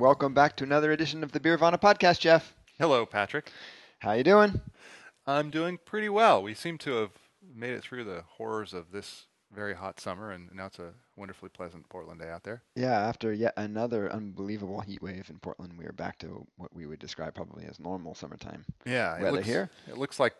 and welcome back to another edition of the Beervana Podcast, Jeff. Hello, Patrick. How you doing? I'm doing pretty well. We seem to have made it through the horrors of this very hot summer, and now it's a wonderfully pleasant Portland day out there. Yeah, after yet another unbelievable heat wave in Portland, we are back to what we would describe probably as normal summertime. Yeah, it looks like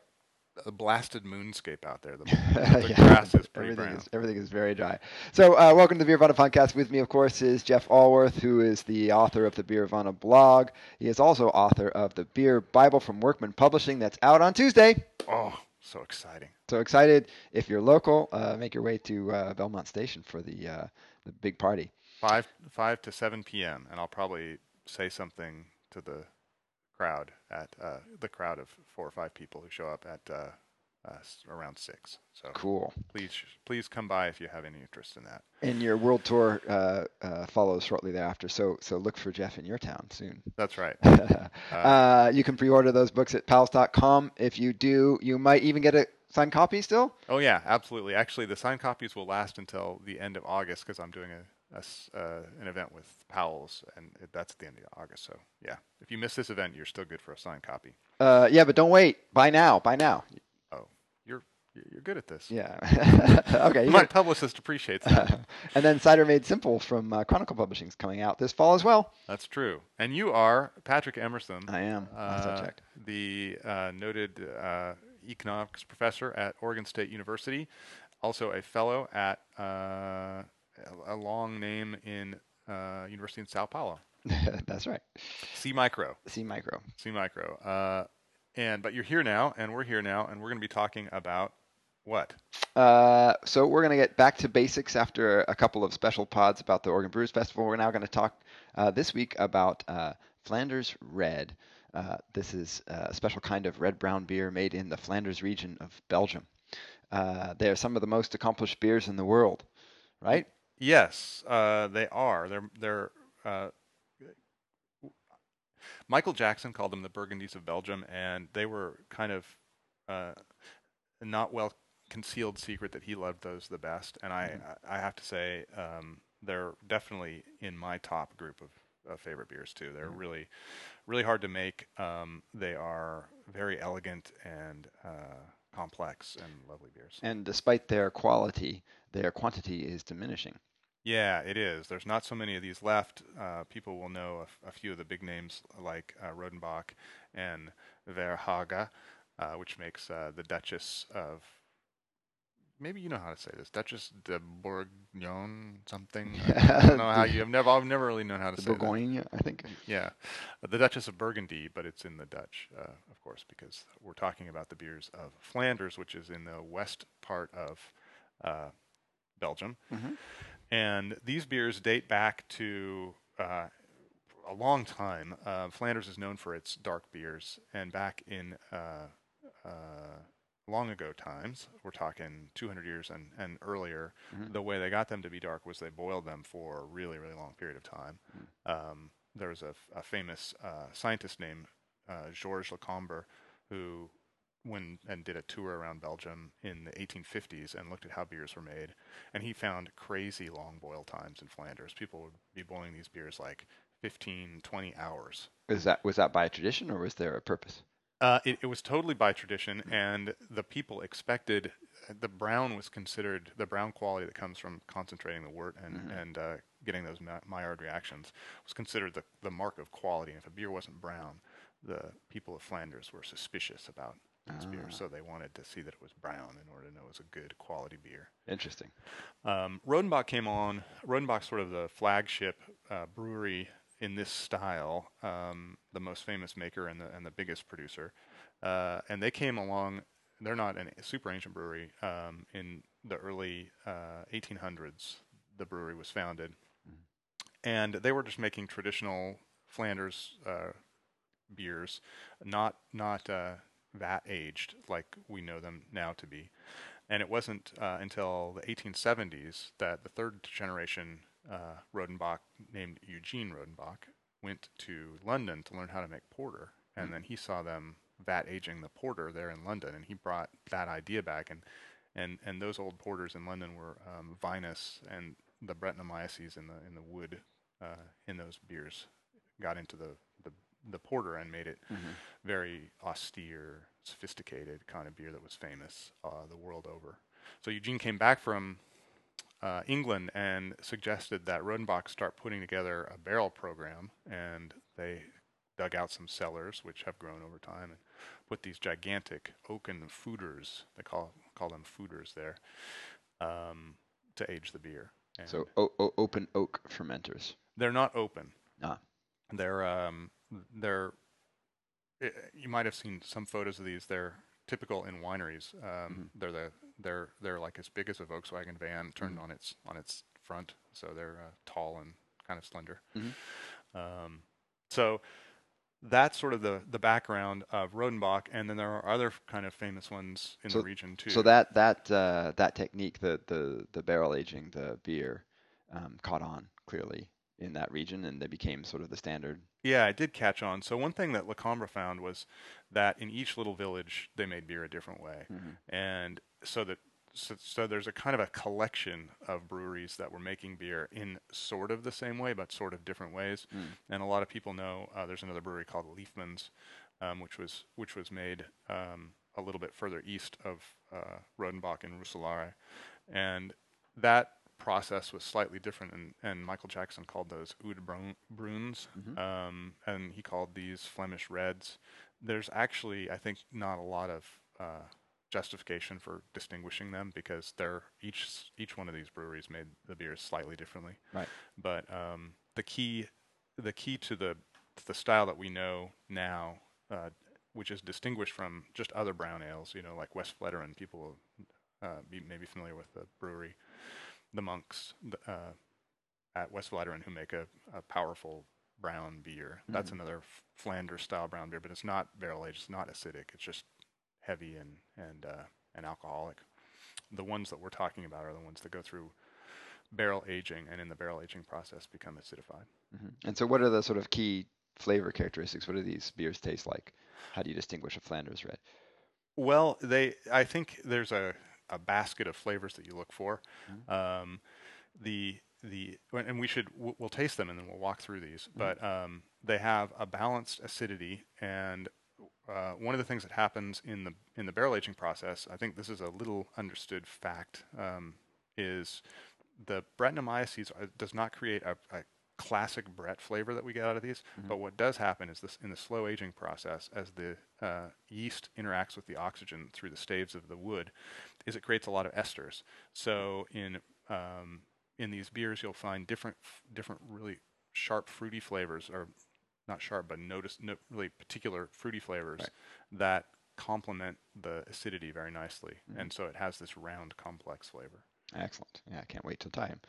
a blasted moonscape out there. The yeah. Grass is pretty brown. Everything is very dry. So welcome to the Beervana Podcast. With me, of course, is Jeff Allworth, who is the author of the Beervana blog. He is also author of the Beer Bible from Workman Publishing that's out on Tuesday. Oh, so exciting. So excited. If you're local, make your way to Belmont Station for the big party. 5 to 7 p.m., and I'll probably say something to the crowd at the crowd of 4 or 5 people who show up at around 6. So cool. Please come by if you have any interest in that. And your world tour follows shortly thereafter. So look for Jeff in your town soon. That's right. You can pre-order those books at pals.com. If you do, you might even get a signed copy still. Oh yeah, absolutely. Actually, the signed copies will last until the end of August because I'm doing an event with Powell's, and that's at the end of August. So yeah, if you miss this event, you're still good for a signed copy. Yeah, but don't wait. Buy now. Oh, you're good at this. Yeah. Okay. My publicist appreciates that. And then Cider Made Simple from Chronicle Publishing is coming out this fall as well. That's true. And you are Patrick Emerson. I am. The noted economics professor at Oregon State University, also a fellow at a long name in University in Sao Paulo. That's right. C-Micro. But you're here now, and we're here now, and we're going to be talking about what? So we're going to get back to basics after a couple of special pods about the Oregon Brewers Festival. We're now going to talk this week about Flanders Red. This is a special kind of red-brown beer made in the Flanders region of Belgium. They are some of the most accomplished beers in the world, right? Yes, they are. Michael Jackson called them the Burgundies of Belgium, and they were kind of not well concealed secret that he loved those the best. And I have to say, they're definitely in my top group of favorite beers too. They're really, really hard to make. They are very elegant and complex and lovely beers. And despite their quality, their quantity is diminishing. Yeah, it is. There's not so many of these left. People will know a few of the big names like Rodenbach and Verhaeghe, which makes the Duchess of... Maybe you know how to say this. Duchess de Bourgogne something. I don't know how you... I've never really known how to say Bourgogne, that. I think. Yeah. The Duchess of Burgundy, but it's in the Dutch, of course, because we're talking about the beers of Flanders, which is in the west part of Belgium. Mm-hmm. And these beers date back to a long time. Flanders is known for its dark beers. And back in long ago times, we're talking 200 years and earlier, mm-hmm. the way they got them to be dark was they boiled them for a really, really long period of time. Mm-hmm. There was a famous scientist named Georges Lacomber who did a tour around Belgium in the 1850s and looked at how beers were made, and he found crazy long boil times in Flanders. People would be boiling these beers like 15, 20 hours. Was that by tradition, or was there a purpose? It was totally by tradition, and the people expected the brown was considered the brown quality that comes from concentrating the wort and mm-hmm. and getting those Maillard reactions was considered the mark of quality. And if a beer wasn't brown, the people of Flanders were suspicious about. Beer, so they wanted to see that it was brown in order to know it was a good quality beer. Interesting. Rodenbach came on. Rodenbach's sort of the flagship brewery in this style, the most famous maker and the biggest producer. And they came along. They're not a super ancient brewery. In the early 1800s, the brewery was founded, mm-hmm. and they were just making traditional Flanders beers, not vat aged like we know them now to be. And it wasn't until the 1870s that the third generation Rodenbach, named Eugene Rodenbach, went to London to learn how to make porter. And mm-hmm. then he saw them vat aging the porter there in London, and he brought that idea back. And those old porters in London were vinous and the Brettanomyces in the wood in those beers got into the porter and made it very austere, sophisticated kind of beer that was famous the world over. So Eugene came back from England and suggested that Rodenbach start putting together a barrel program, and they dug out some cellars, which have grown over time, and put these gigantic oaken fooders, they call them fooders there, to age the beer. And so open oak fermenters? They're not open. Ah. They're you might have seen some photos of these. They're typical in wineries. They're like as big as a Volkswagen van turned on its front. So they're tall and kind of slender. So that's sort of the background of Rodenbach, and then there are other kind of famous ones in the region too. So that technique, the barrel aging the beer, caught on clearly in that region, and they became sort of the standard. Yeah, it did catch on. So one thing that Lacomber found was that in each little village they made beer a different way, and so there's a kind of a collection of breweries that were making beer in sort of the same way but sort of different ways. And a lot of people know there's another brewery called Liefmans, which was made a little bit further east of Rodenbach in Rousselare, and that process was slightly different, and Michael Jackson called those Oude Bruns, and he called these Flemish Reds. There's actually, I think, not a lot of justification for distinguishing them, because they're each one of these breweries made the beers slightly differently. Right. But the key to the style that we know now, which is distinguished from just other brown ales, you know, like West Vleteren, people will be maybe familiar with the brewery. The monks at West Vleteren, who make a powerful brown beer. That's another Flanders style brown beer, but it's not barrel aged. It's not acidic. It's just heavy and alcoholic. The ones that we're talking about are the ones that go through barrel aging, and in the barrel aging process become acidified. And so, what are the sort of key flavor characteristics? What do these beers taste like? How do you distinguish a Flanders Red? Well, I think there's a basket of flavors that you look for. And we'll taste them and then we'll walk through these. But they have a balanced acidity, and one of the things that happens in the barrel aging process, I think this is a little understood fact, is the Brettanomyces does not create a classic Brett flavor that we get out of these. But what does happen is this: in the slow aging process, as the yeast interacts with the oxygen through the staves of the wood, is it creates a lot of esters. So in these beers, you'll find different really sharp fruity flavors, or not sharp, but really particular fruity flavors that complement the acidity very nicely. And so it has this round, complex flavor. Excellent. Yeah, I can't wait till time.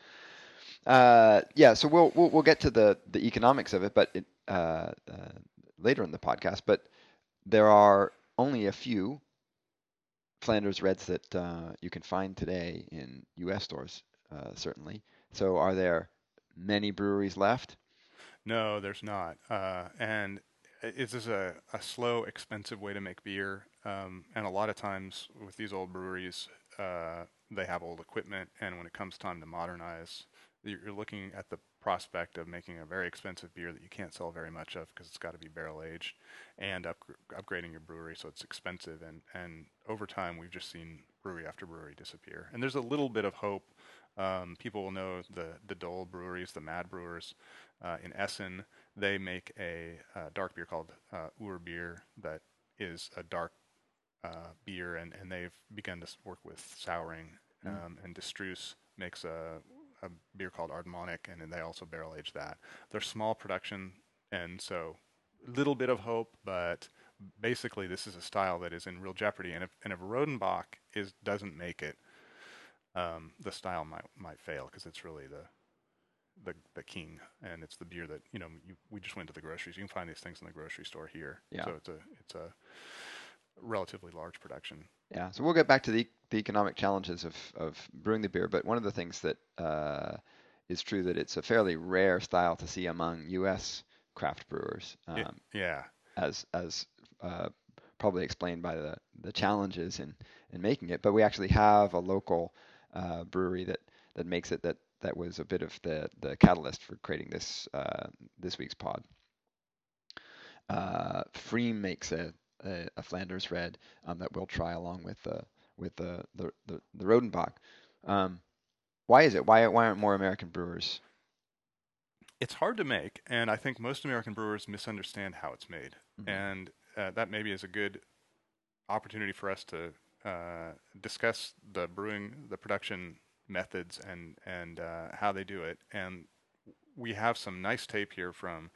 Yeah, so we'll get to the economics of it, but later in the podcast. But there are only a few Flanders Reds that you can find today in U.S. stores, certainly. So, are there many breweries left? No, there's not. And this is a slow, expensive way to make beer, and a lot of times with these old breweries, they have old equipment, and when it comes time to modernize, you're looking at the prospect of making a very expensive beer that you can't sell very much of because it's got to be barrel aged, and upgrading your brewery, so it's expensive. And over time, we've just seen brewery after brewery disappear. And there's a little bit of hope. People will know the Dolle breweries, the Mad Brewers in Essen. They make a dark beer called Urbeer that is a dark beer, and they've begun to work with souring. And De Struise makes a beer called Ardmonic, and they also barrel age that. They're small production, and so a little bit of hope, but basically this is a style that is in real jeopardy. And if Rodenbach doesn't make it, the style might fail, because it's really the king, and it's the beer that we just went to the groceries. You can find these things in the grocery store here. Yeah. So it's a relatively large production. Yeah, so we'll get back to the economic challenges of brewing the beer, but one of the things that is true that it's a fairly rare style to see among U.S. craft brewers. As probably explained by the challenges in making it, but we actually have a local brewery that makes it that was a bit of the catalyst for creating this week's pod. Pfriem makes a Flanders Red that we'll try along with the Rodenbach. Why is it? Why aren't more American brewers? It's hard to make, and I think most American brewers misunderstand how it's made. Mm-hmm. And that maybe is a good opportunity for us to discuss the brewing, the production methods, and how they do it. And we have some nice tape here from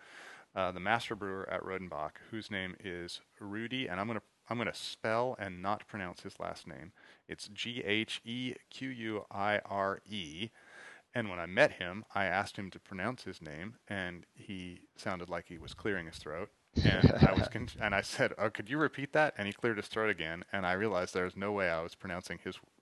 the master brewer at Rodenbach, whose name is Rudy, and I'm gonna spell and not pronounce his last name. It's Ghequiere. And when I met him, I asked him to pronounce his name, and he sounded like he was clearing his throat. And I said, "Oh, could you repeat that?" And he cleared his throat again, and I realized there was no way I was pronouncing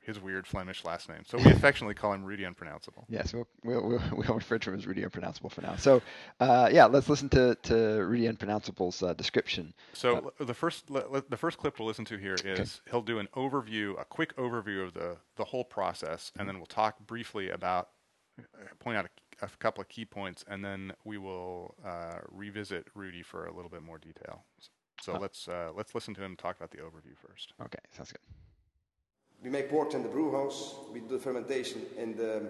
his weird Flemish last name. So we affectionately call him Rudy Unpronounceable. Yes, we'll refer to him as Rudy Unpronounceable for now. So, yeah, let's listen to Rudy Unpronounceable's description. So the first clip we'll listen to here is he'll do an overview, a quick overview of the whole process, and then we'll talk briefly about. Point out a couple of key points, and then we will revisit Rudy for a little bit more detail. So let's listen to him talk about the overview first. Okay, sounds good. We make wort in the brew house. We do the fermentation in the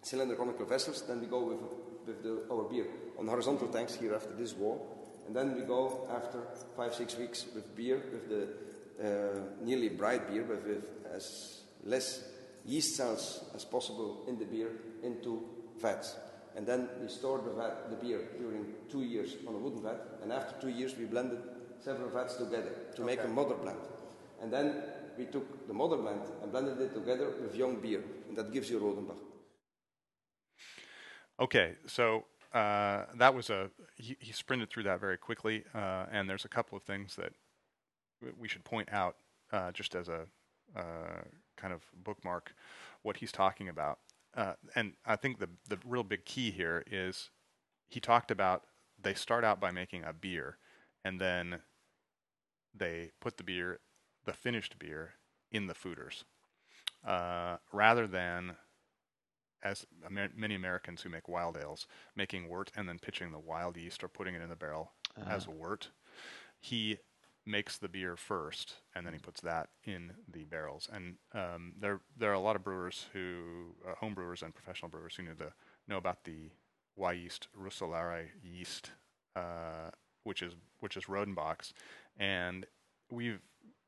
cylinder conical vessels. Then we go with our beer on horizontal tanks here after this wall, and then we go after 5-6 weeks with beer, with the nearly bright beer, but with as less yeast cells as possible in the beer into vats, and then we store the beer during 2 years on a wooden vat, and after 2 years we blended several vats together to make a mother blend, and then we took the mother blend and blended it together with young beer, and that gives you Rodenbach. Okay, so that was he sprinted through that very quickly, and there's a couple of things that we should point out just as a kind of bookmark what he's talking about. And I think the real big key here is he talked about they start out by making a beer, and then they put the beer, the finished beer, in the fooders, rather than, as many Americans who make wild ales, making wort and then pitching the wild yeast or putting it in the barrel as wort. He makes the beer first, and then he puts that in the barrels. And there are a lot of brewers who, home brewers and professional brewers, who know about the Y yeast, Rousselare yeast, which is Rodenbach's. And we've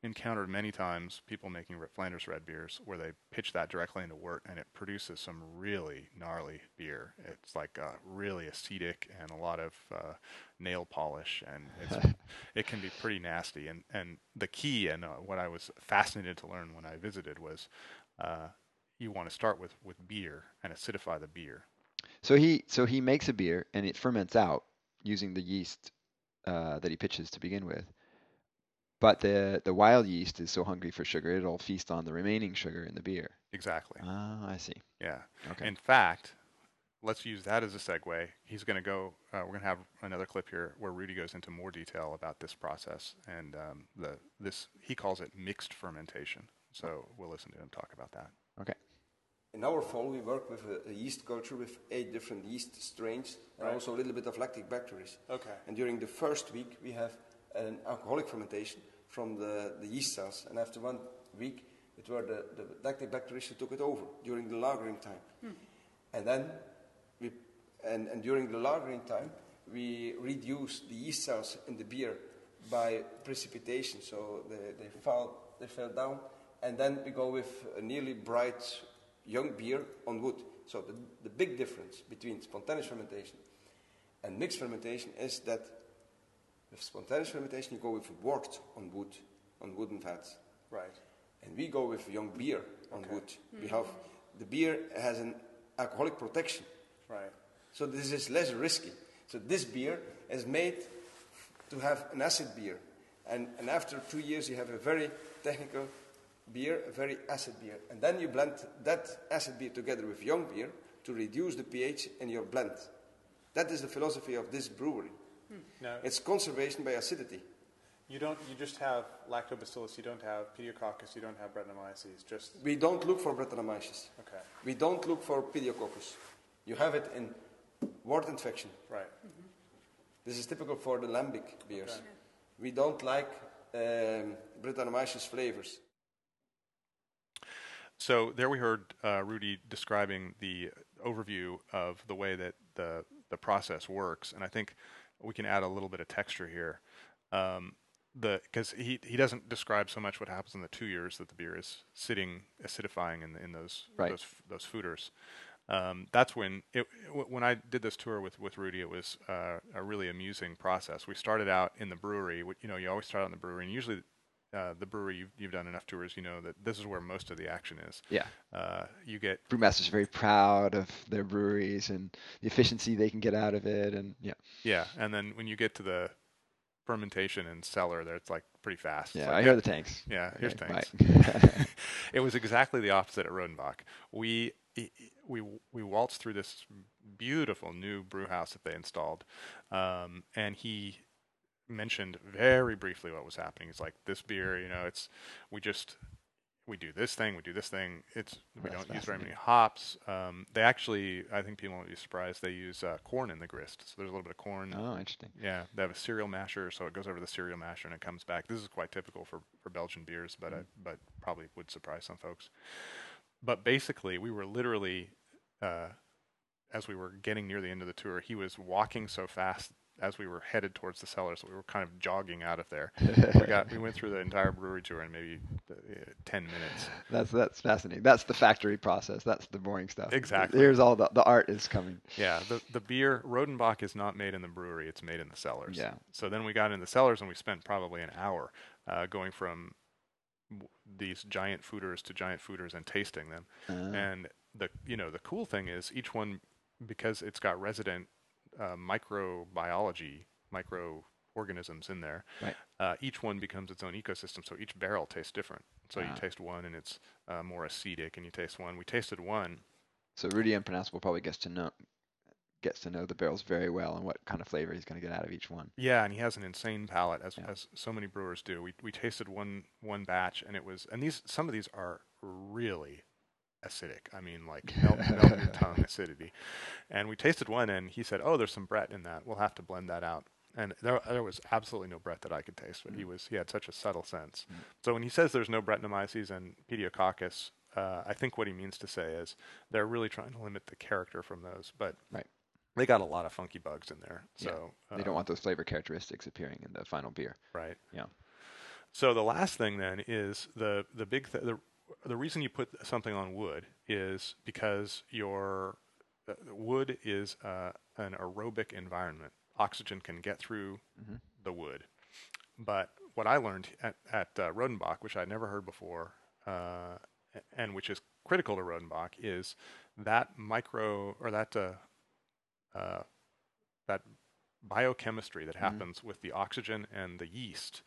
encountered many times people making Flanders Red beers where they pitch that directly into wort, and it produces some really gnarly beer. It's like really acetic and a lot of nail polish, and it can be pretty nasty. And the key, and what I was fascinated to learn when I visited, was you want to start with beer and acidify the beer. So he makes a beer, and it ferments out using the yeast that he pitches to begin with. But the wild yeast is so hungry for sugar, it'll feast on the remaining sugar in the beer. Exactly. Ah, I see. Yeah. Okay. In fact, let's use that as a segue. He's going to go, we're going to have another clip here where Rudy goes into more detail about this process. And he calls it mixed fermentation. So we'll listen to him talk about that. Okay. In our fall, we work with a yeast culture with 8 different yeast strains, and also a little bit of lactic bacteria. Okay. And during the first week, we have an alcoholic fermentation from the yeast cells, and after 1 week it were the lactic bacteria who took it over during the lagering time. And then and during the lagering time we reduce the yeast cells in the beer by precipitation, so they fell down, and then we go with a nearly bright young beer on wood. So the big difference between spontaneous fermentation and mixed fermentation is that with spontaneous fermentation, you go with wort on wood, on wooden vats. Right. And we go with young beer on wood. We have the beer has an alcoholic protection. Right. So this is less risky. So this beer is made to have an acid beer, and after 2 years you have a very technical beer, a very acid beer, and then you blend that acid beer together with young beer to reduce the pH in your blend. That is the philosophy of this brewery. No. It's conservation by acidity. You just have lactobacillus, you don't have pediococcus, you don't have Brettanomyces. We don't look for Brettanomyces. Okay. We don't look for pediococcus. You have it in wort infection. Right. This is typical for the lambic beers. Okay. We don't like Brettanomyces flavors. So there we heard Rudy describing the overview of the way that the process works, and I think we can add a little bit of texture here. Because he doesn't describe so much what happens in the 2 years that the beer is sitting acidifying in those right. those fooders. That's when when I did this tour with Rudy, it was a really amusing process. We started out in the brewery. You know, you always start out in the brewery, and usually the brewery you've done enough tours, you know that this is where most of the action is. Yeah. You get brewmasters very proud of their breweries and the efficiency they can get out of it, and yeah. Yeah, and then when you get to the fermentation and cellar, there it's like pretty fast. Yeah, like, I hear the tanks. Yeah, okay, here's tanks. Right. It was exactly the opposite at Rodenbach. We waltzed through this beautiful new brew house that they installed, and he mentioned very briefly what was happening. He's like, "This beer, you know, it's we do this thing, we do this thing. It's we don't use very many hops. They actually, I think people won't be surprised. They use corn in the grist. So there's a little bit of corn. Oh, interesting. Yeah, they have a cereal masher, so it goes over the cereal masher and it comes back. This is quite typical for Belgian beers, but but probably would surprise some folks." But basically, we were literally, as we were getting near the end of the tour, he was walking so fast as we were headed towards the cellar, so we were kind of jogging out of there. We went through the entire brewery tour in maybe 10 minutes. That's fascinating. That's the factory process. That's the boring stuff. Exactly. Here's all the art is coming. Yeah. The beer Rodenbach is not made in the brewery. It's made in the cellars. Yeah. So then we got in the cellars and we spent probably an hour going from these giant fooders to giant fooders and tasting them. And the cool thing is each one, because it's got resident microorganisms in there, right. Each one becomes its own ecosystem, so each barrel tastes different. So you taste one and it's more acidic, and you taste one. We tasted one. So Rudy Unpronounceable probably gets to know the barrels very well and what kind of flavor he's going to get out of each one. Yeah, and he has an insane palate, as so many brewers do. We tasted one batch, and it was, and some of these are really acidic. I mean, like melt your tongue acidity. And we tasted one, and he said, "Oh, there's some Brett in that. We'll have to blend that out." And there was absolutely no Brett that I could taste, but he had such a subtle sense. Mm. So when he says there's no Brettanomyces and pediococcus, I think what he means to say is they're really trying to limit the character from those, but right. They got a lot of funky bugs in there, so they don't want those flavor characteristics appearing in the final beer. Right. Yeah. So the last thing then is the reason you put something on wood is because your wood is an aerobic environment. Oxygen can get through the wood. But what I learned at Rodenbach, which I never heard before, and which is critical to Rodenbach, is that that biochemistry that happens with the oxygen and the yeast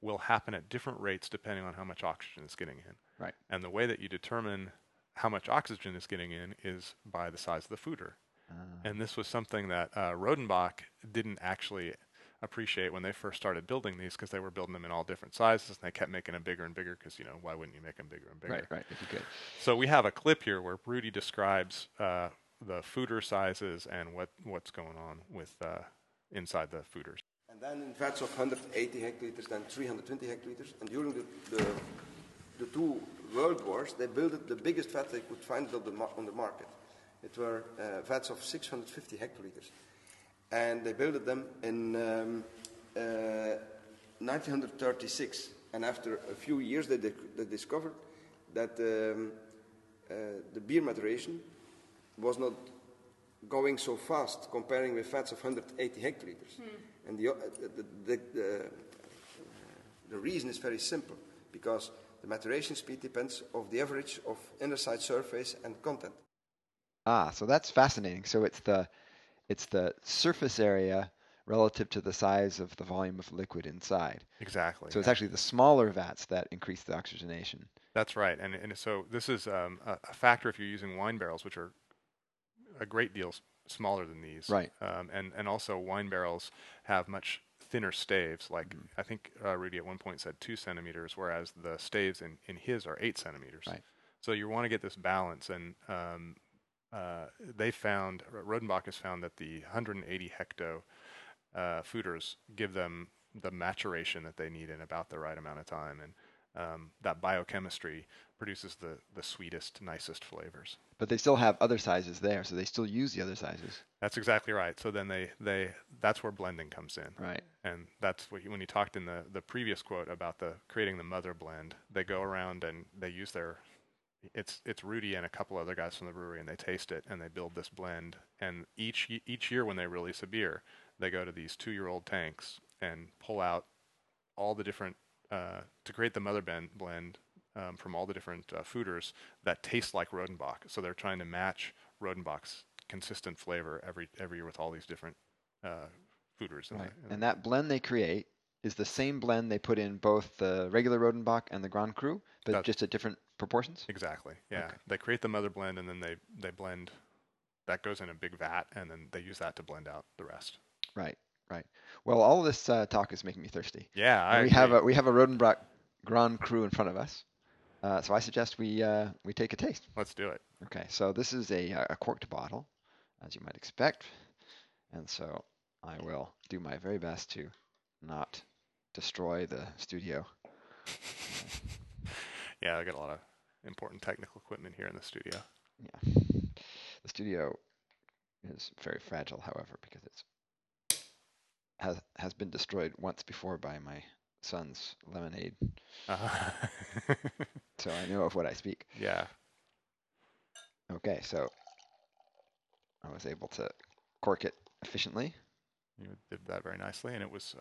will happen at different rates depending on how much oxygen is getting in. Right. And the way that you determine how much oxygen is getting in is by the size of the fooder. And this was something that Rodenbach didn't actually appreciate when they first started building these, because they were building them in all different sizes and they kept making them bigger and bigger because, you know, why wouldn't you make them bigger and bigger? Right, right. If you could. So we have a clip here where Rudy describes the fooder sizes and what's going on with inside the fooders. And then in vats of 180 hectoliters, then 320 hectoliters. And during the two world wars, they built the biggest vat they could find on the market. It were vats of 650 hectoliters. And they built them in 1936. And after a few years, they discovered that the beer maturation was not going so fast comparing with vats of 180 hectoliters. Mm. And the reason is very simple, because the maturation speed depends on the average of inner side surface and content. Ah, so that's fascinating. So it's the surface area relative to the size of the volume of liquid inside. Exactly. So it's actually the smaller vats that increase the oxygenation. That's right. And so this is a factor if you're using wine barrels, which are a great deal smaller than these. Right. And also wine barrels have much thinner staves. Like I think Rudy at one point said 2 centimeters, whereas the staves in his are 8 centimeters. Right. So you want to get this balance. And Rodenbach has found that the 180 hecto fooders give them the maturation that they need in about the right amount of time. And that biochemistry produces the sweetest, nicest flavors. But they still have other sizes there, so they still use the other sizes. That's exactly right. So then that's where blending comes in. Right. And that's what when you talked in the previous quote about the creating the mother blend, they go around and they use their it's Rudy and a couple other guys from the brewery, and they taste it and they build this blend. And each year when they release a beer, they go to these 2-year-old tanks and pull out all the different to create the mother blend from all the different fooders that taste like Rodenbach. So they're trying to match Rodenbach's consistent flavor every year with all these different fooders. Right. And that blend they create is the same blend they put in both the regular Rodenbach and the Grand Cru, but just at different proportions? Exactly, yeah. Okay. They create the mother blend, and then they blend. That goes in a big vat, and then they use that to blend out the rest. Right. Right. Well, all of this talk is making me thirsty. Yeah, I agree. We have a Rodenbach Grand Cru in front of us, so I suggest we take a taste. Let's do it. Okay. So this is a corked bottle, as you might expect, and so I will do my very best to not destroy the studio. Yeah, I got a lot of important technical equipment here in the studio. Yeah, the studio is very fragile, however, because it's has been destroyed once before by my son's lemonade. Uh-huh. So I know of what I speak. Yeah. Okay, so I was able to cork it efficiently. You did that very nicely, and it was...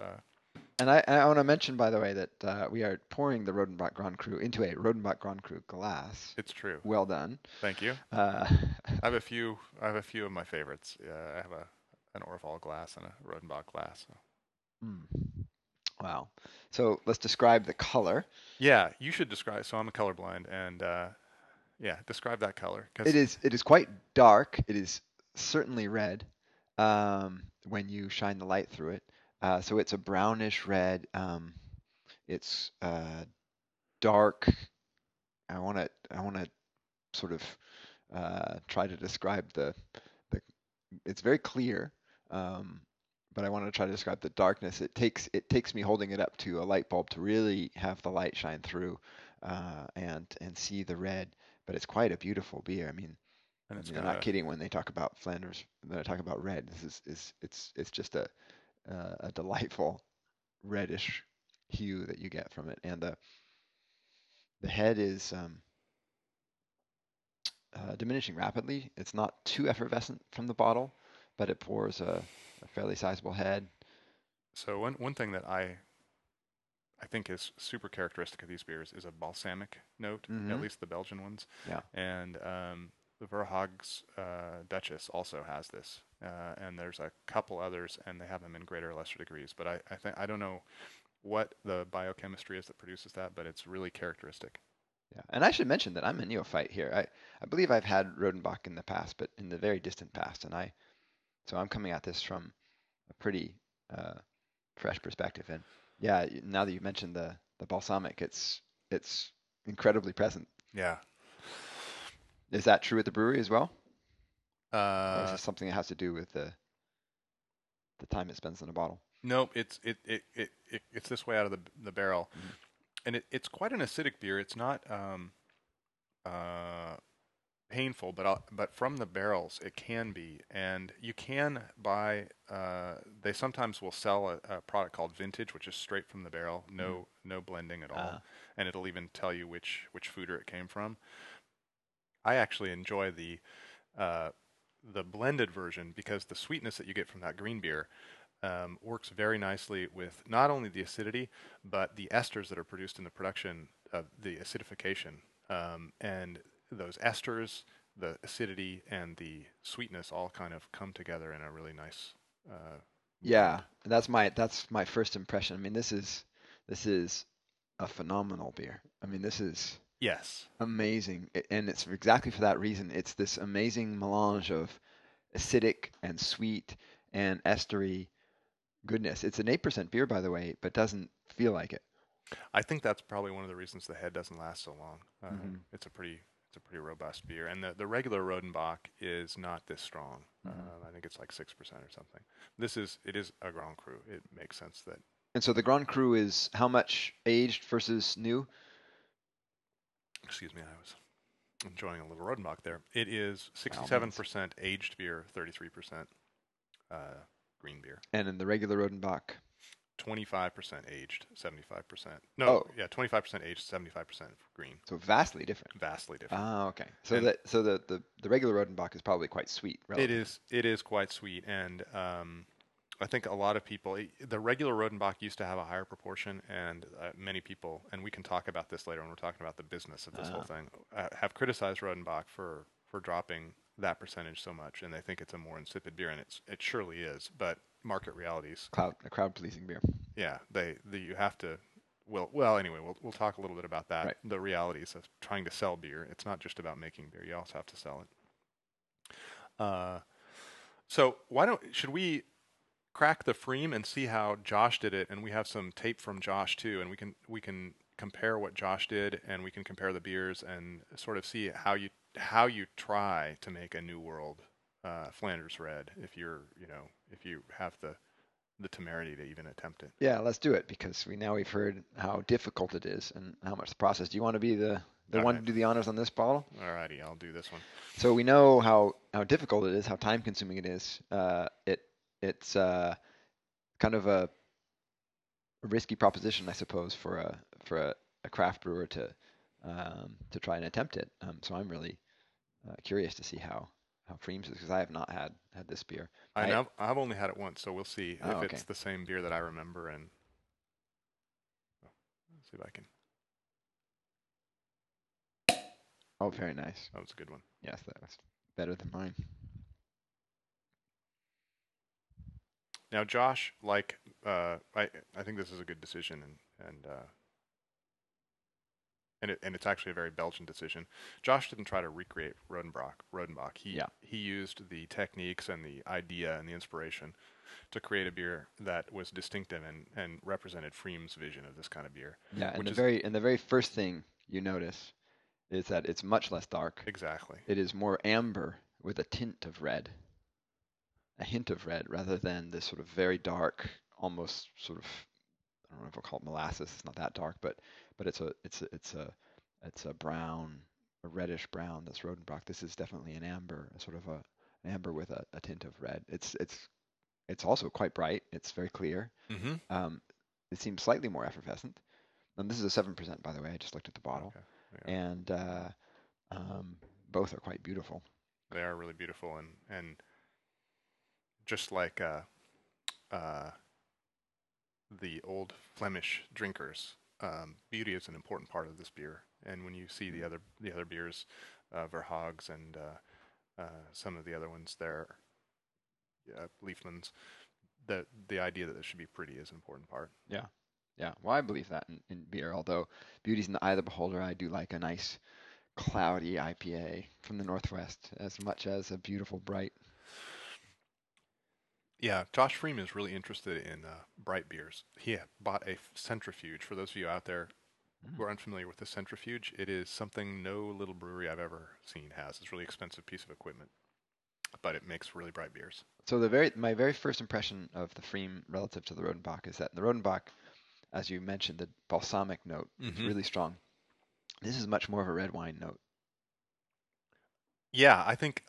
And I want to mention, by the way, that we are pouring the Rodenbach Grand Cru into a Rodenbach Grand Cru glass. It's true. Well done. Thank you. I have a few of my favorites. I have an Orval glass and a Rodenbach glass. So. Mm. Wow. So let's describe the color. Yeah, you should describe. So I'm colorblind, and describe that color. Cause it is quite dark. It is certainly red when you shine the light through it. So it's a brownish red. It's dark. I want to sort of try to describe the. It's very clear. But I want to try to describe the darkness. It takes me holding it up to a light bulb to really have the light shine through and see the red. But it's quite a beautiful beer. I mean, they're not kidding when they talk about Flanders. When they talk about red, it's just a delightful reddish hue that you get from it, and the head is diminishing rapidly. It's not too effervescent from the bottle, but it pours a fairly sizable head. So one thing that I think is super characteristic of these beers is a balsamic note, mm-hmm. At least the Belgian ones. Yeah. And the Verhaeghe's Duchess also has this, and there's a couple others, and they have them in greater or lesser degrees. But I don't know what the biochemistry is that produces that, but it's really characteristic. Yeah, and I should mention that I'm a neophyte here. I believe I've had Rodenbach in the past, but in the very distant past, and so I'm coming at this from a pretty fresh perspective. And yeah, now that you mentioned the balsamic, it's incredibly present. Yeah. Is that true at the brewery as well? Or is this something that has to do with the time it spends in a bottle? No, it's this way out of the barrel, mm-hmm. And it's quite an acidic beer. It's not painful, but from the barrels it can be, and you can buy. They sometimes will sell a product called Vintage, which is straight from the barrel, no blending at all, and it'll even tell you which fooder it came from. I actually enjoy the blended version because the sweetness that you get from that green beer works very nicely with not only the acidity, but the esters that are produced in the production of the acidification. And those esters, the acidity, and the sweetness all kind of come together in a really nice. Yeah, and that's my first impression. I mean, this is a phenomenal beer. I mean, this is. Yes. Amazing. And it's exactly for that reason. It's this amazing melange of acidic and sweet and estery goodness. It's an 8% beer, by the way, but doesn't feel like it. I think that's probably one of the reasons the head doesn't last so long. Mm-hmm. It's a pretty It's a pretty robust beer. And the regular Rodenbach is not this strong. I think it's like 6% or something. It is a Grand Cru. It makes sense that. And so the Grand Cru is how much aged versus new? Excuse me, I was enjoying a little Rodenbach there. It is 67% aged beer, 33% green beer. And in the regular Rodenbach? 25% aged, 75%. No, yeah, 25% aged, 75% green. So vastly different. Vastly different. Ah, okay. So and the regular Rodenbach is probably quite sweet. Relatively. It is quite sweet, and I think a lot of people the regular Rodenbach used to have a higher proportion, and many people, and we can talk about this later when we're talking about the business of this whole thing, have criticized Rodenbach for dropping that percentage so much, and they think it's a more insipid beer, and it surely is, but market realities. A crowd policing beer. Yeah, you have to. Well, anyway, we'll talk a little bit about that. Right. The realities of trying to sell beer. It's not just about making beer. You also have to sell it. So should we crack the Pfriem and see how Josh did it? And we have some tape from Josh too, and we can compare what Josh did, and we can compare the beers and sort of see how you try to make a new world. Flanders Red, if you have the temerity to even attempt it. Yeah, let's do it, because we've heard how difficult it is and how much the process. Do you want to be the one to do the honors on this bottle? Alrighty, I'll do this one. So we know how difficult it is, how time consuming it is. It's kind of a risky proposition, I suppose, for a craft brewer to try and attempt it. So I'm really curious to see how Pfriem's is, because I have not had this beer. I've only had it once, so we'll see if it's the same beer that I remember. And let's see if I can. Oh, very nice. That was a good one. Yes, that was better than mine. Now, Josh, I think this is a good decision, and it's actually a very Belgian decision. Josh didn't try to recreate Rodenbach. He used the techniques and the idea and the inspiration to create a beer that was distinctive and represented Pfriem's vision of this kind of beer. Yeah, and the very first thing you notice is that it's much less dark. Exactly. It is more amber with a hint of red, rather than this sort of very dark, almost sort of, I don't know if we'll call it molasses. It's not that dark, but it's a brown, a reddish brown. That's Rodenbach. This is definitely an amber, an amber with a tint of red. It's also quite bright. It's very clear. Mm-hmm. It seems slightly more effervescent. And this is a 7%, by the way. I just looked at the bottle, okay. Yeah. And both are quite beautiful. They are really beautiful, and just like the old Flemish drinkers. Beauty is an important part of this beer, and when you see the other beers, Verhaeghe's and some of the other ones there, Liefmans, the idea that it should be pretty is an important part. Yeah, yeah. Well, I believe that in beer. Although beauty's in the eye of the beholder, I do like a nice cloudy IPA from the Northwest as much as a beautiful bright. Yeah, Josh Pfriem is really interested in bright beers. He bought a centrifuge. For those of you out there who are unfamiliar with the centrifuge, it is something no little brewery I've ever seen has. It's a really expensive piece of equipment, but it makes really bright beers. So my very first impression of the Pfriem relative to the Rodenbach is that the Rodenbach, as you mentioned, the balsamic note is really strong. This is much more of a red wine note. Yeah, I think...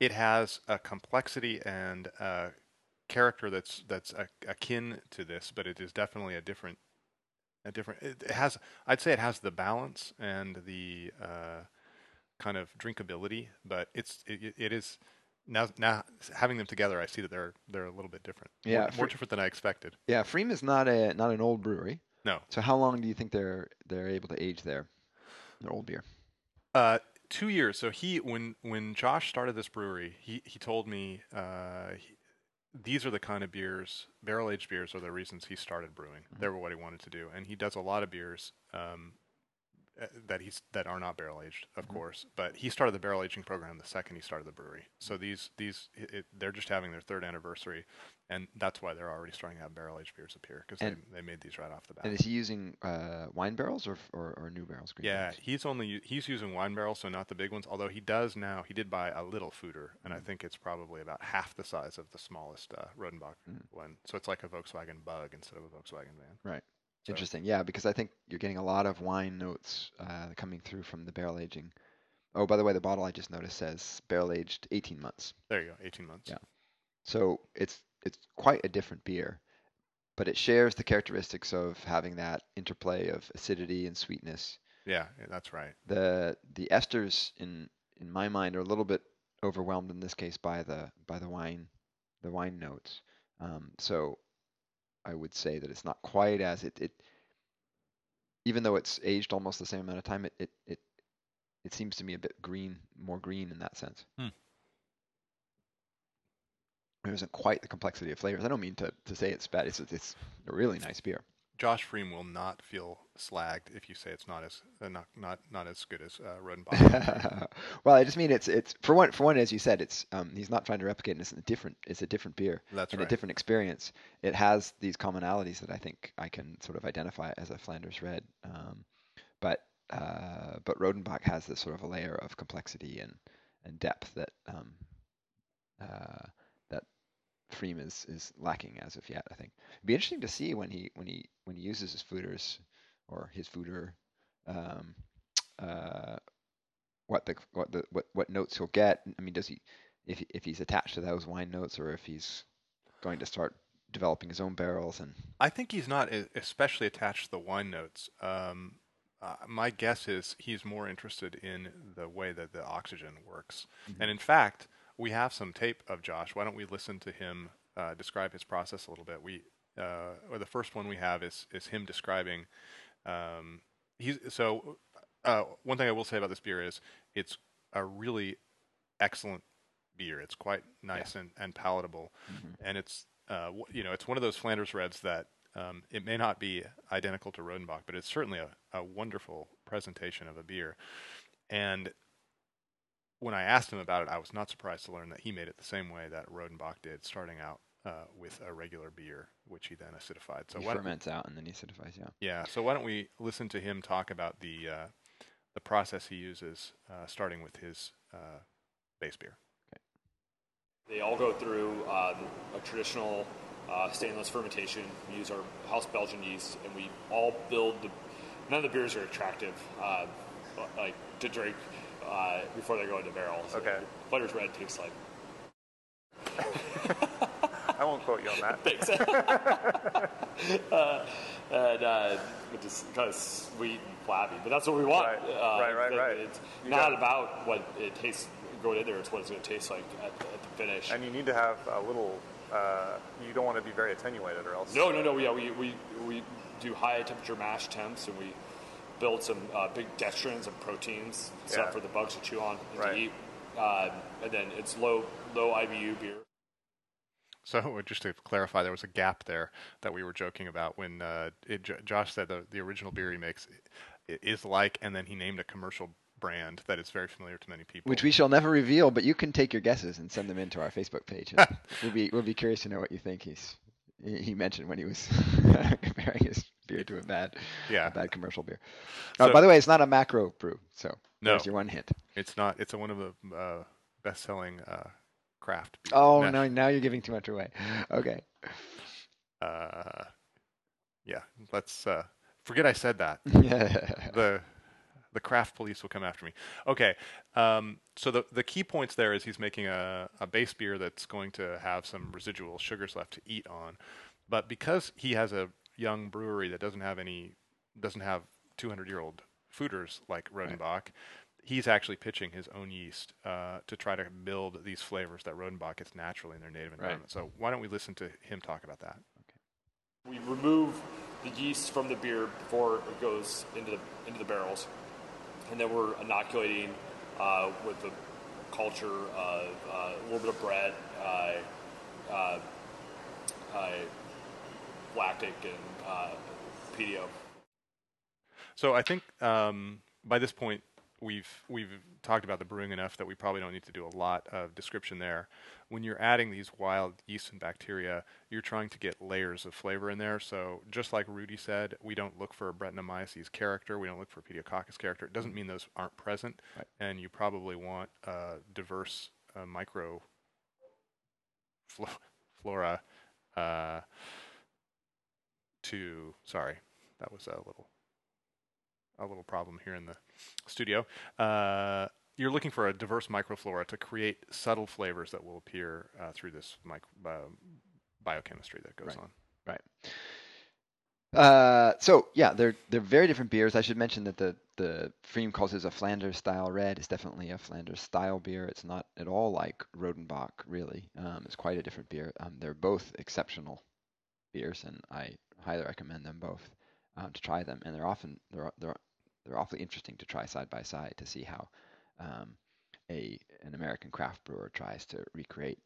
it has a complexity and a character that's akin to this, but it is definitely a different. I'd say it has the balance and the kind of drinkability, but it is now having them together. I see that they're a little bit different. Yeah, more different than I expected. Yeah, Pfriem is not an old brewery. No. So how long do you think they're able to age their old beer? 2 years. So when Josh started this brewery, he told me these are the kind of beers, barrel-aged beers are the reasons he started brewing. They were what he wanted to do. And he does a lot of beers that are not barrel aged, of course. But he started the barrel aging program the second he started the brewery. So they're just having their third anniversary, and that's why they're already starting to have barrel aged beers appear, because they made these right off the bat. And is he using wine barrels or new barrels? Green barrels? he's using wine barrels, so not the big ones. Although he does now, he did buy a little fooder, and I think it's probably about half the size of the smallest Rodenbach one. So it's like a Volkswagen Bug instead of a Volkswagen van. Right. So. Interesting. Yeah, because I think you're getting a lot of wine notes coming through from the barrel aging. Oh, by the way, the bottle I just noticed says barrel aged 18 months. There you go, 18 months. Yeah. So it's quite a different beer, but it shares the characteristics of having that interplay of acidity and sweetness. Yeah, that's right. The esters in my mind are a little bit overwhelmed in this case by the wine notes. So I would say that it's not quite as it even though it's aged almost the same amount of time, it seems to me a bit green, more green in that sense. There isn't quite the complexity of flavors. I don't mean to say it's bad. It's a really nice beer. Josh Pfriem will not feel slagged if you say it's not as good as Rodenbach. Well, I just mean it's for one, as you said, it's he's not trying to replicate. It's a different beer. That's right. A different experience. It has these commonalities that I think I can sort of identify as a Flanders Red, but Rodenbach has this sort of a layer of complexity and depth that that Pfriem is lacking as of yet, I think. It'd be interesting to see when he uses his fooders or his fooder, what notes he'll get. I mean, does he if he's attached to those wine notes, or if he's going to start developing his own barrels? And I think he's not especially attached to the wine notes. My guess is he's more interested in the way that the oxygen works, and in fact, we have some tape of Josh. Why don't we listen to him describe his process a little bit? Or the first one we have is him describing. One thing I will say about this beer is it's a really excellent beer. It's quite nice and palatable, and it's it's one of those Flanders Reds that it may not be identical to Rodenbach, but it's certainly a wonderful presentation of a beer. And when I asked him about it, I was not surprised to learn that he made it the same way that Rodenbach did, starting out with a regular beer, which he then acidified. So he ferments out and then he acidifies, yeah. Yeah, so why don't we listen to him talk about the process he uses, starting with his base beer. Okay. They all go through a traditional stainless fermentation. We use our house Belgian yeast, and we all build none of the beers are attractive like to drink before they go into barrels. Okay. Flanders Red tastes like. I won't quote you on that. Thanks. And just kind of sweet and flabby, but that's what we want. Right. It's not about what it tastes going in there; it's what it's going to taste like at the finish. And you need to have a little. You don't want to be very attenuated, or else. No. Yeah, we do high temperature mash temps, and we build some big dextrins and proteins stuff for the bugs to chew on and to eat, and then it's low IBU beer. So just to clarify, there was a gap there that we were joking about when Josh said the original beer he makes is like, and then he named a commercial brand that is very familiar to many people, which we shall never reveal. But you can take your guesses and send them into our Facebook page. And we'll be curious to know what you think he mentioned when he was comparing his beer to a bad commercial beer. So, by the way, it's not a macro brew, so there's your one hint. It's not. It's one of the best-selling craft beer. Oh, no, now you're giving too much away. Okay. Let's forget I said that. The craft police will come after me. Okay, so the key points there is he's making a base beer that's going to have some residual sugars left to eat on, but because he has a young brewery that doesn't have 200-year-old fooders like Rodenbach, he's actually pitching his own yeast to try to build these flavors that Rodenbach gets naturally in their native environment. So why don't we listen to him talk about that? Okay. We remove the yeast from the beer before it goes into the barrels. And then we're inoculating with a culture of a little bit of bread, lactic, and PDO. So I think by this point, we've talked about the brewing enough that we probably don't need to do a lot of description there. When you're adding these wild yeasts and bacteria, you're trying to get layers of flavor in there. So just like Rudy said, we don't look for a Brettanomyces character. We don't look for a pediococcus character. It doesn't mean those aren't present. Right. And you probably want diverse micro flora to... Sorry, that was a little problem here in the studio. You're looking for a diverse microflora to create subtle flavors that will appear through this biochemistry that goes on. Right. So yeah, they're very different beers. I should mention that the Pfriem calls this a Flanders style red. It's definitely a Flanders style beer. It's not at all like Rodenbach, really. It's quite a different beer. They're both exceptional beers, and I highly recommend them both. To try them, and they're awfully interesting to try side by side to see how an American craft brewer tries to recreate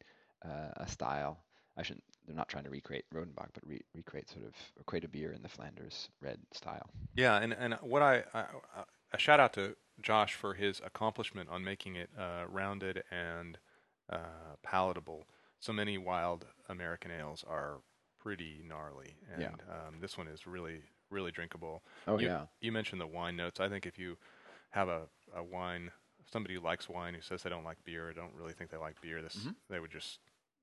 a style. They're not trying to recreate Rodenbach, but create a beer in the Flanders Red style. Yeah, and what a shout out to Josh for his accomplishment on making it rounded and palatable. So many wild American ales are pretty gnarly, and this one is really drinkable. You mentioned the wine notes. I think if you have a wine, somebody who likes wine who says they don't like beer, or don't really think they like beer, this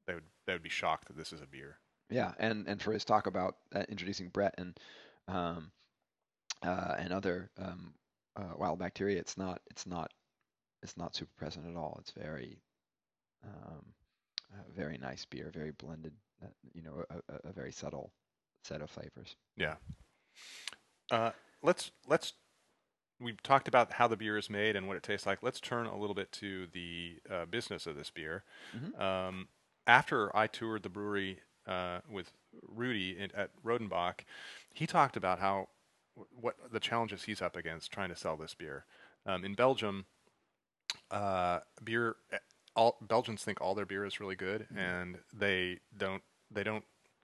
they would be shocked that this is a beer. Yeah, and for his talk about introducing Brett and other wild bacteria, it's not super present at all. It's very very nice beer, very blended. A very subtle set of flavors. Yeah. We've talked about how the beer is made and what it tastes like. Let's turn a little bit to the business of this beer. Mm-hmm. After I toured the brewery with Rudy at Rodenbach, he talked about what the challenges he's up against trying to sell this beer. In Belgium, all Belgians think all their beer is really good, and they don't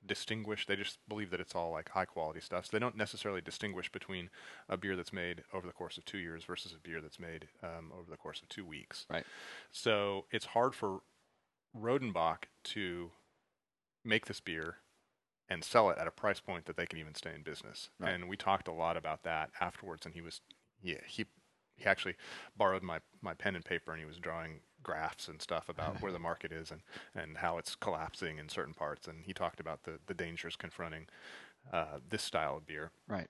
distinguish. They just believe that it's all like high quality stuff. So they don't necessarily distinguish between a beer that's made over the course of 2 years versus a beer that's made over the course of 2 weeks. Right. So it's hard for Rodenbach to make this beer and sell it at a price point that they can even stay in business. Right. And we talked a lot about that afterwards. And he actually borrowed my pen and paper, and he was drawing graphs and stuff about where the market is and how it's collapsing in certain parts. And he talked about the dangers confronting this style of beer. Right.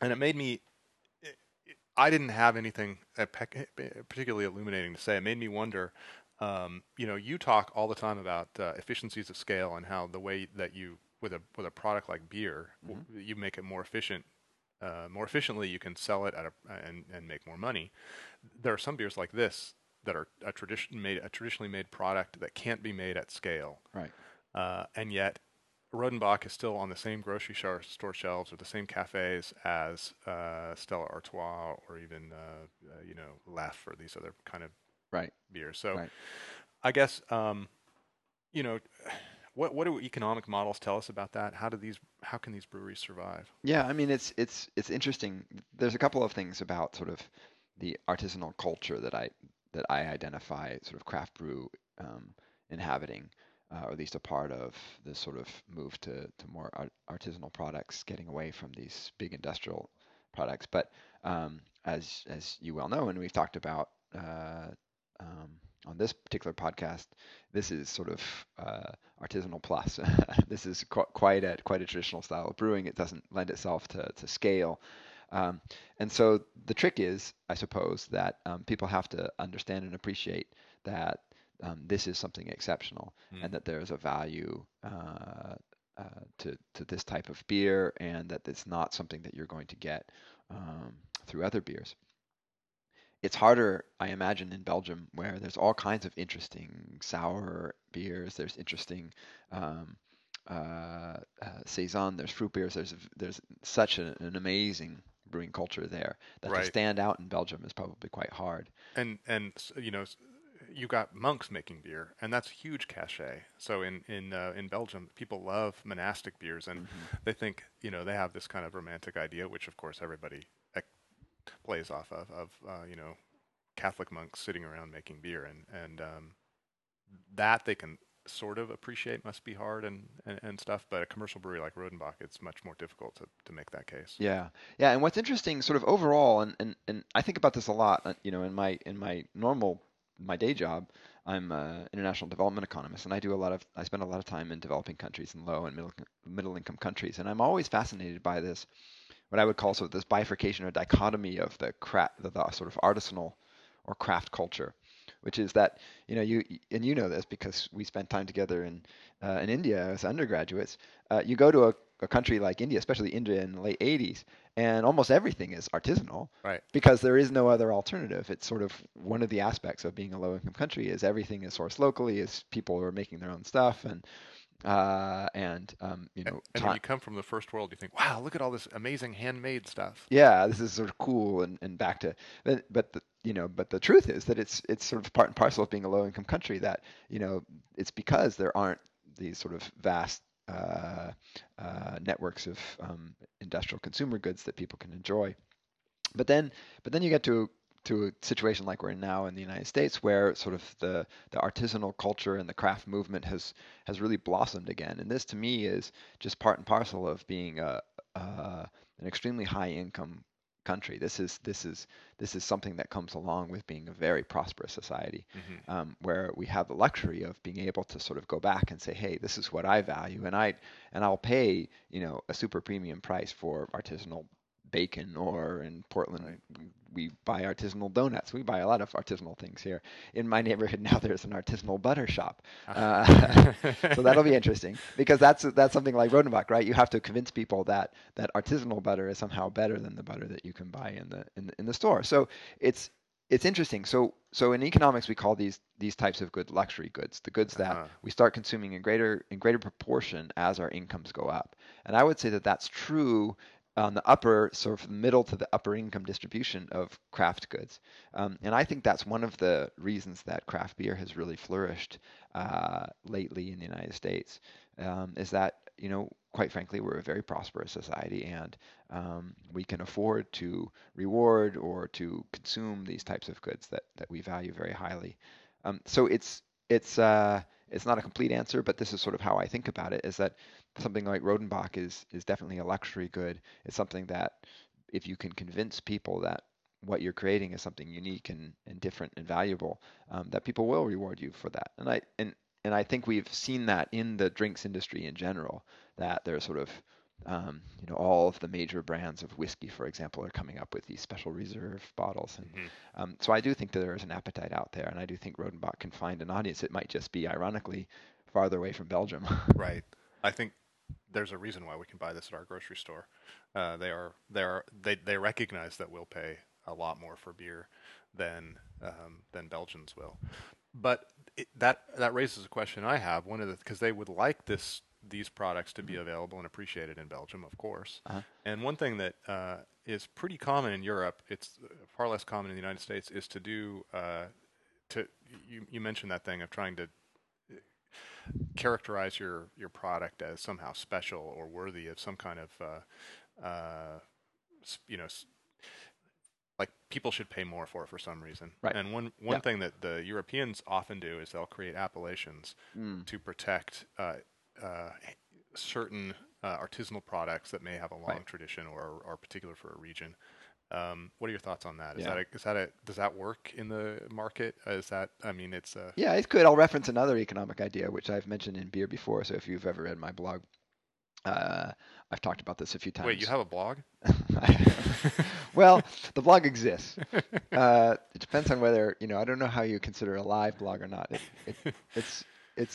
And it made me, I didn't have anything particularly illuminating to say. It made me wonder, you talk all the time about efficiencies of scale and how the way that you, with a product like beer, you make it more efficient. More efficiently, you can sell it and make more money. There are some beers like this that are a traditionally made product that can't be made at scale. Right. And yet, Rodenbach is still on the same grocery store shelves or the same cafes as Stella Artois or even Lef or these other kind of beers. So, I guess What do economic models tell us about that? How can these breweries survive? Yeah, I mean it's interesting. There's a couple of things about sort of the artisanal culture that I identify sort of craft brew inhabiting, or at least a part of this sort of move to more artisanal products, getting away from these big industrial products. But as you well know, and we've talked about on this particular podcast, this is sort of artisanal plus. This is quite a traditional style of brewing. It doesn't lend itself to scale. And so the trick is, I suppose, that people have to understand and appreciate that this is something exceptional and that there is a value to this type of beer, and that it's not something that you're going to get through other beers. It's harder, I imagine, in Belgium, where there's all kinds of interesting sour beers. There's interesting saison. There's fruit beers. There's such an amazing brewing culture there that to stand out in Belgium is probably quite hard. And you got monks making beer, and that's huge cachet. So in Belgium, people love monastic beers, and they think they have this kind of romantic idea, which of course everybody plays off of you know, Catholic monks sitting around making beer, and that they can sort of appreciate must be hard and stuff, but a commercial brewery like Rodenbach, it's much more difficult to make that case. Yeah. Yeah. And what's interesting sort of overall, and I think about this a lot, you know, in my day job, I'm an international development economist, and I spend a lot of time in developing countries and low and middle income countries. And I'm always fascinated by this, what I would call sort of this bifurcation or dichotomy of the sort of artisanal or craft culture, which is that, you know, you know this because we spent time together in India as undergraduates. You go to a country like India, especially India in the late 80s, and almost everything is artisanal, right? Because there is no other alternative. It's sort of one of the aspects of being a low-income country is everything is sourced locally, is people who are making their own stuff, and you know. And when you come from the first world, you think, wow, look at all this amazing handmade stuff. Yeah, this is sort of cool and back to, but the truth is that it's sort of part and parcel of being a low-income country that, you know, it's because there aren't these sort of vast networks of industrial consumer goods that people can enjoy. But then you get to a situation like we're in now in the United States, where sort of the artisanal culture and the craft movement has really blossomed again. And this, to me, is just part and parcel of being an extremely high income country. This is something that comes along with being a very prosperous society, mm-hmm. Where we have the luxury of being able to sort of go back and say, hey, this is what I value, and I'll pay, you know, a super premium price for artisanal bacon, or in Portland we buy artisanal donuts. We buy a lot of artisanal things here. In my neighborhood now, there's an artisanal butter shop. So that'll be interesting, because that's something like Rodenbach, right? You have to convince people that artisanal butter is somehow better than the butter that you can buy in the store. So it's interesting. So in economics, we call these types of good luxury goods, the goods that we start consuming in greater proportion as our incomes go up. And I would say that's true on the upper, sort of middle to the upper income distribution of craft goods. And I think that's one of the reasons that craft beer has really flourished lately in the United States, is that, you know, quite frankly, we're a very prosperous society, and we can afford to reward or to consume these types of goods that we value very highly. So it's not a complete answer, but this is sort of how I think about it, is that something like Rodenbach is definitely a luxury good. It's something that if you can convince people that what you're creating is something unique and different and valuable, that people will reward you for that. And I think we've seen that in the drinks industry in general, that there's sort of, you know, all of the major brands of whiskey, for example, are coming up with these special reserve bottles. And mm-hmm. So I do think that there is an appetite out there, and I do think Rodenbach can find an audience. It might just be, ironically, farther away from Belgium. Right. I think there's a reason why we can buy this at our grocery store. They recognize that we'll pay a lot more for beer than Belgians will. But that raises a question I have. Because they would like these products to be available and appreciated in Belgium, of course. Uh-huh. And one thing that is pretty common in Europe, it's far less common in the United States, is to do you mentioned that thing of trying to characterize your product as somehow special or worthy of some kind of you know, like people should pay more for some reason. Right. And one thing that the Europeans often do is they'll create appellations to protect certain artisanal products that may have a long tradition or are particular for a region. What are your thoughts on that? Does that work in the market? It could. I'll reference another economic idea, which I've mentioned in beer before. So if you've ever read my blog, I've talked about this a few times. Wait, you have a blog? Well, the blog exists. It depends on whether, you know, I don't know how you consider a live blog or not. It's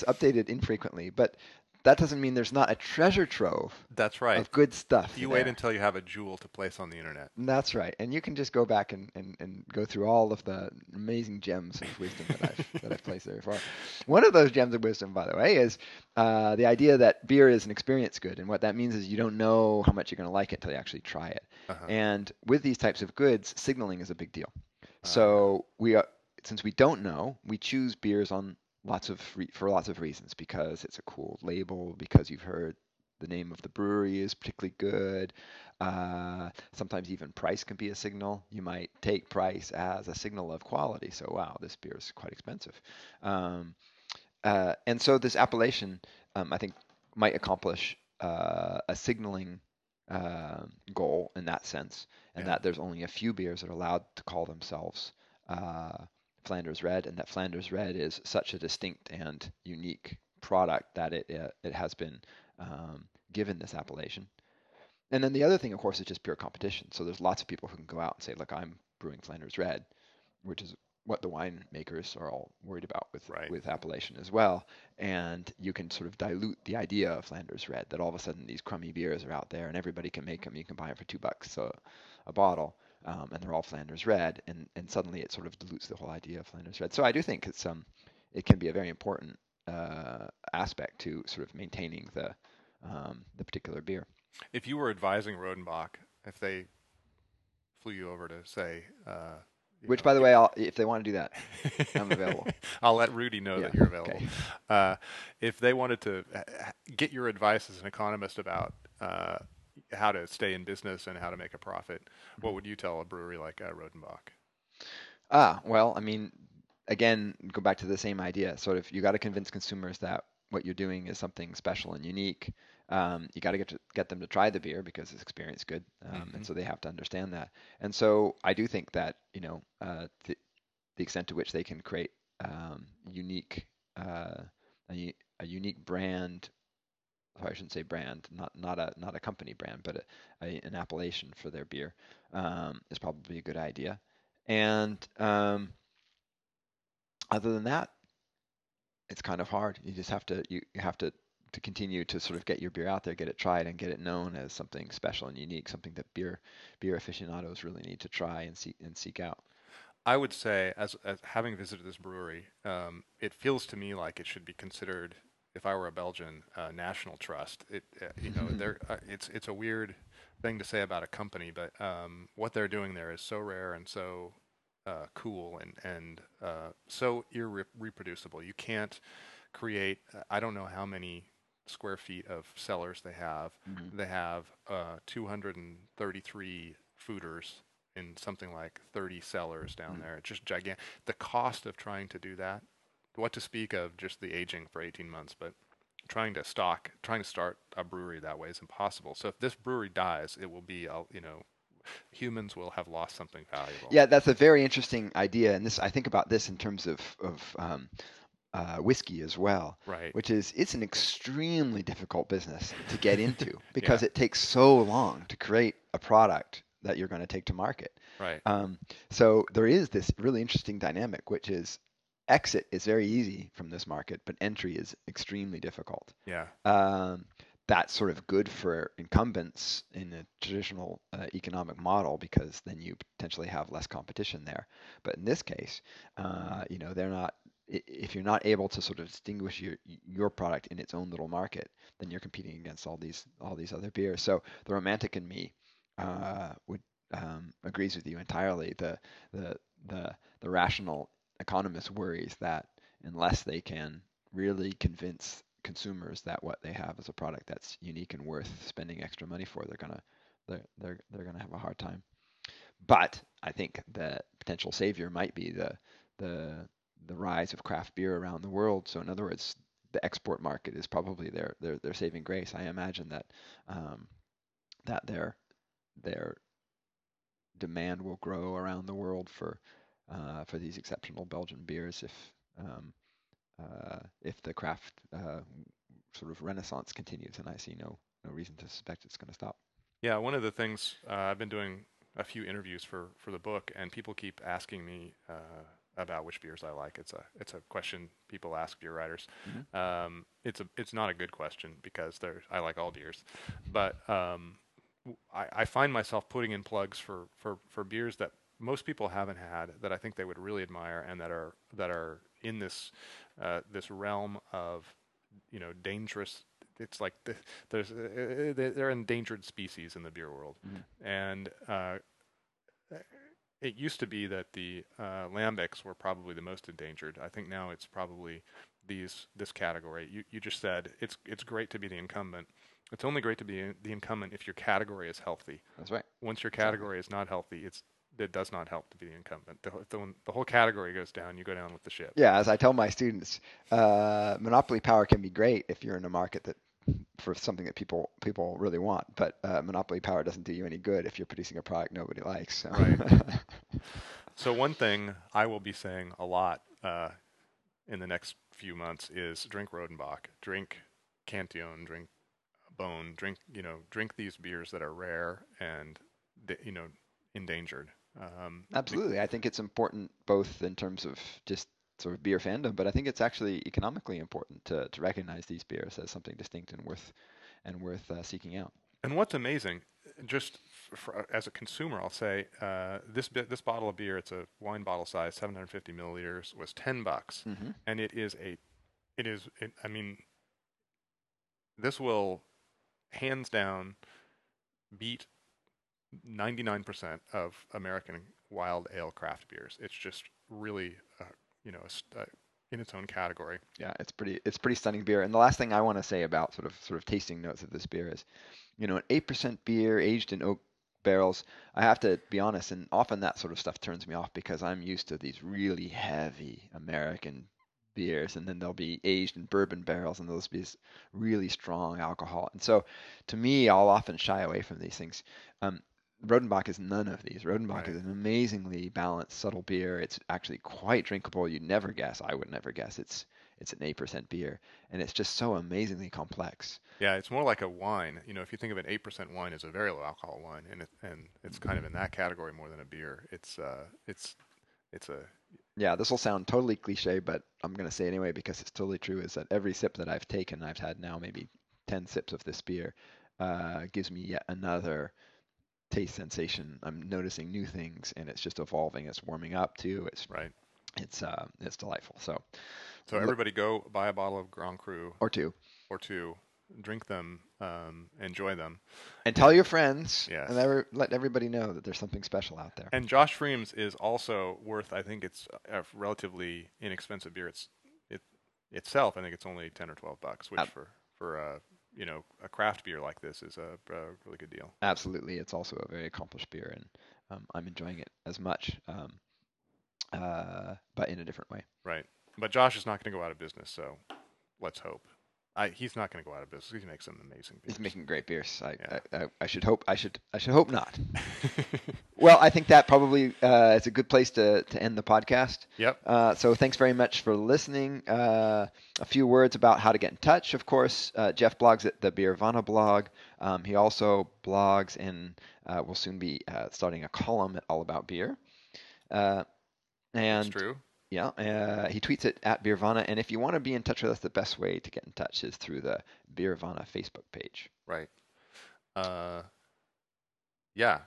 updated infrequently, but that doesn't mean there's not a treasure trove. That's right. Of good stuff. You wait until you have a jewel to place on the internet. That's right. And you can just go back and go through all of the amazing gems of wisdom that I've placed there before. One of those gems of wisdom, by the way, is the idea that beer is an experience good. And what that means is you don't know how much you're going to like it until you actually try it. Uh-huh. And with these types of goods, signaling is a big deal. So since we don't know, we choose beers on for lots of reasons, because it's a cool label, because you've heard the name of the brewery is particularly good. Sometimes even price can be a signal. You might take price as a signal of quality. So, wow, this beer is quite expensive. And so this appellation, I think, might accomplish a signaling goal in that sense, and that there's only a few beers that are allowed to call themselves Flanders Red, and that Flanders Red is such a distinct and unique product that it has been given this appellation. And then the other thing, of course, is just pure competition. So there's lots of people who can go out and say, look, I'm brewing Flanders Red, which is what the winemakers are all worried about with appellation as well. And you can sort of dilute the idea of Flanders Red, that all of a sudden these crummy beers are out there and everybody can make them. You can buy them for $2 a bottle, and they're all Flanders Red. And suddenly it sort of dilutes the whole idea of Flanders Red. So I do think it's it can be a very important aspect to sort of maintaining the particular beer. If you were advising Rodenbach, if they flew you over to say... Which, by the way, if they want to do that, I'm available. I'll let Rudy know that you're available. Okay. If they wanted to get your advice as an economist about how to stay in business and how to make a profit, what would you tell a brewery like Rodenbach? Well, I mean, again, go back to the same idea. Sort of, you got to convince consumers that what you're doing is something special and unique. You got to get them to try the beer because it's experience good, and so they have to understand that. And so I do think that the extent to which they can create unique brand. Sorry, I shouldn't say brand, not a company brand, but an appellation for their beer is probably a good idea. And other than that, it's kind of hard. You just have to to continue to sort of get your beer out there, get it tried, and get it known as something special and unique, something that beer aficionados really need to try and seek out. I would say, as having visited this brewery, it feels to me like it should be considered, if I were a Belgian, national trust. It's a weird thing to say about a company, but what they're doing there is so rare and so cool and so irreproducible. You can't create. I don't know how many square feet of cellars they have. They have 233 fooders in something like 30 cellars down there. It's just gigantic. The cost of trying to do that, what to speak of just the aging for 18 months, but trying to start a brewery that way is impossible. So if this brewery dies, it will be, humans will have lost something valuable. Yeah, that's a very interesting idea. And this, I think about this in terms of whiskey as well, right? Which is, it's an extremely difficult business to get into because it takes so long to create a product that you're going to take to market. Right. So there is this really interesting dynamic, which is exit is very easy from this market, but entry is extremely difficult. Yeah. That's sort of good for incumbents in a traditional economic model, because then you potentially have less competition there. But in this case, they're not. If you're not able to sort of distinguish your product in its own little market, then you're competing against all these other beers. So the romantic in me agrees with you entirely. The rational economist worries that unless they can really convince consumers that what they have is a product that's unique and worth spending extra money for, they're gonna have a hard time. But I think the potential savior might be the rise of craft beer around the world. So in other words, the export market is probably their saving grace. I imagine that that their demand will grow around the world for these exceptional Belgian beers if the craft sort of renaissance continues, and I see no reason to suspect it's going to stop. Yeah, one of the things I've been doing a few interviews for the book, and people keep asking me about which beers I like. It's a question people ask beer writers. It's not a good question because I like all beers, but I find myself putting in plugs for beers that most people haven't had, that I think they would really admire, and that are in this this realm of dangerous. It's like they're endangered species in the beer world, and it used to be that the lambics were probably the most endangered. I think now it's probably this category. You just said it's great to be the incumbent. It's only great to be the incumbent if your category is healthy. That's right. Once your category is not healthy, it does not help to be the incumbent. The whole category goes down, you go down with the ship. Yeah, as I tell my students, monopoly power can be great if you're in a market for something that people really want, but monopoly power doesn't do you any good if you're producing a product nobody likes. So. Right. So one thing I will be saying a lot in the next few months is drink Rodenbach, drink Cantillon, drink Beaune, drink these beers that are rare and endangered. Absolutely. I think it's important both in terms of just sort of beer fandom, but I think it's actually economically important to recognize these beers as something distinct and worth seeking out. And what's amazing, just as a consumer, I'll say this bottle of beer, it's a wine bottle size, 750 milliliters, was $10, mm-hmm. and it is. I mean, this will hands down beat 99% of American wild ale craft beers. It's just really. In its own category. Yeah, it's pretty stunning beer. And the last thing I want to say about sort of tasting notes of this beer is, an 8% beer aged in oak barrels. I have to be honest, and often that sort of stuff turns me off because I'm used to these really heavy American beers, and then they'll be aged in bourbon barrels, and those be really strong alcohol. And so, to me, I'll often shy away from these things. Rodenbach is none of these. Rodenbach is an amazingly balanced, subtle beer. It's actually quite drinkable. You'd never guess. I would never guess. It's an 8% beer, and it's just so amazingly complex. Yeah, it's more like a wine. If you think of an 8% wine as a very low alcohol wine, and it's kind of in that category more than a beer. Yeah, this will sound totally cliche, but I'm going to say anyway because it's totally true. Is that every sip that I've taken, I've had now maybe 10 sips of this beer, gives me yet another taste sensation. I'm noticing new things, and it's just evolving. It's warming up too. It's right. It's delightful. So everybody go buy a bottle of Grand Cru or two, drink them, enjoy them, and tell your friends. Yes. And let everybody know that there's something special out there. And Josh Pfriem's is also worth. I think it's a relatively inexpensive beer. Itself. I think it's only $10 or $12, which for a craft beer like this is a really good deal. Absolutely. It's also a very accomplished beer, and I'm enjoying it as much, but in a different way. Right. But Josh is not going to go out of business, so let's hope. He's not going to go out of business. He makes some amazing beers. He's making great beers. I should hope not. Well, I think that probably it's a good place to end the podcast. Yep. So thanks very much for listening. A few words about how to get in touch. Of course, Jeff blogs at the Beervana blog. He also blogs and will soon be starting a column at All About Beer. That's true. Yeah, he tweets it at Beervana, and if you want to be in touch with us, the best way to get in touch is through the Beervana Facebook page. Right. Yeah.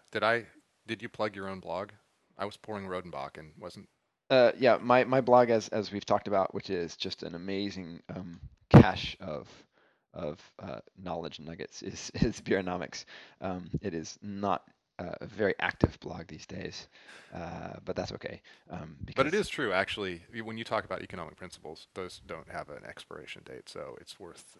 Did you plug your own blog? I was pouring Rodenbach and wasn't. Yeah, my blog, as we've talked about, which is just an amazing cache of knowledge nuggets, is Beeronomics. It is not a very active blog these days, but that's okay. But it is true, actually, when you talk about economic principles, those don't have an expiration date, so it's worth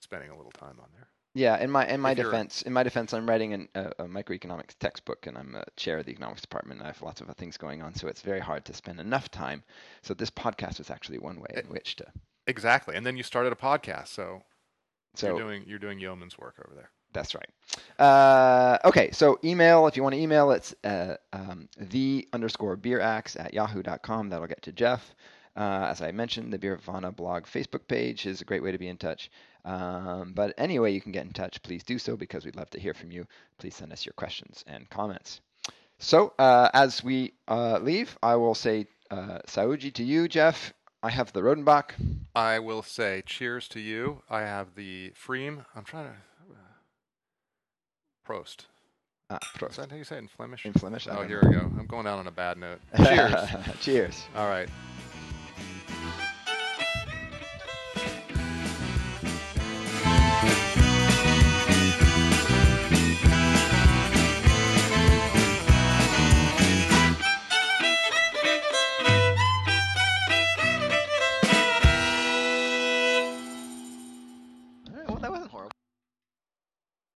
spending a little time on there. Yeah, in my defense, I'm writing a microeconomics textbook, and I'm a chair of the economics department, and I have lots of things going on, so it's very hard to spend enough time. So this podcast is actually one way in which to. Exactly, and then you started a podcast, so you're doing yeoman's work over there. That's right. Okay, so email, if you want to email, it's the_beeraxe@yahoo.com. That'll get to Jeff. As I mentioned, the Beervana blog Facebook page is a great way to be in touch. But anyway, you can get in touch. Please do so because we'd love to hear from you. Please send us your questions and comments. So as we leave, I will say Saúde to you, Jeff. I have the Rodenbach. I will say cheers to you. I have the Pfriem. I'm trying to... Prost. Prost. Is that how you say it in Flemish? In Flemish. Oh, here we go. I'm going out on a bad note. Cheers. Cheers. All right.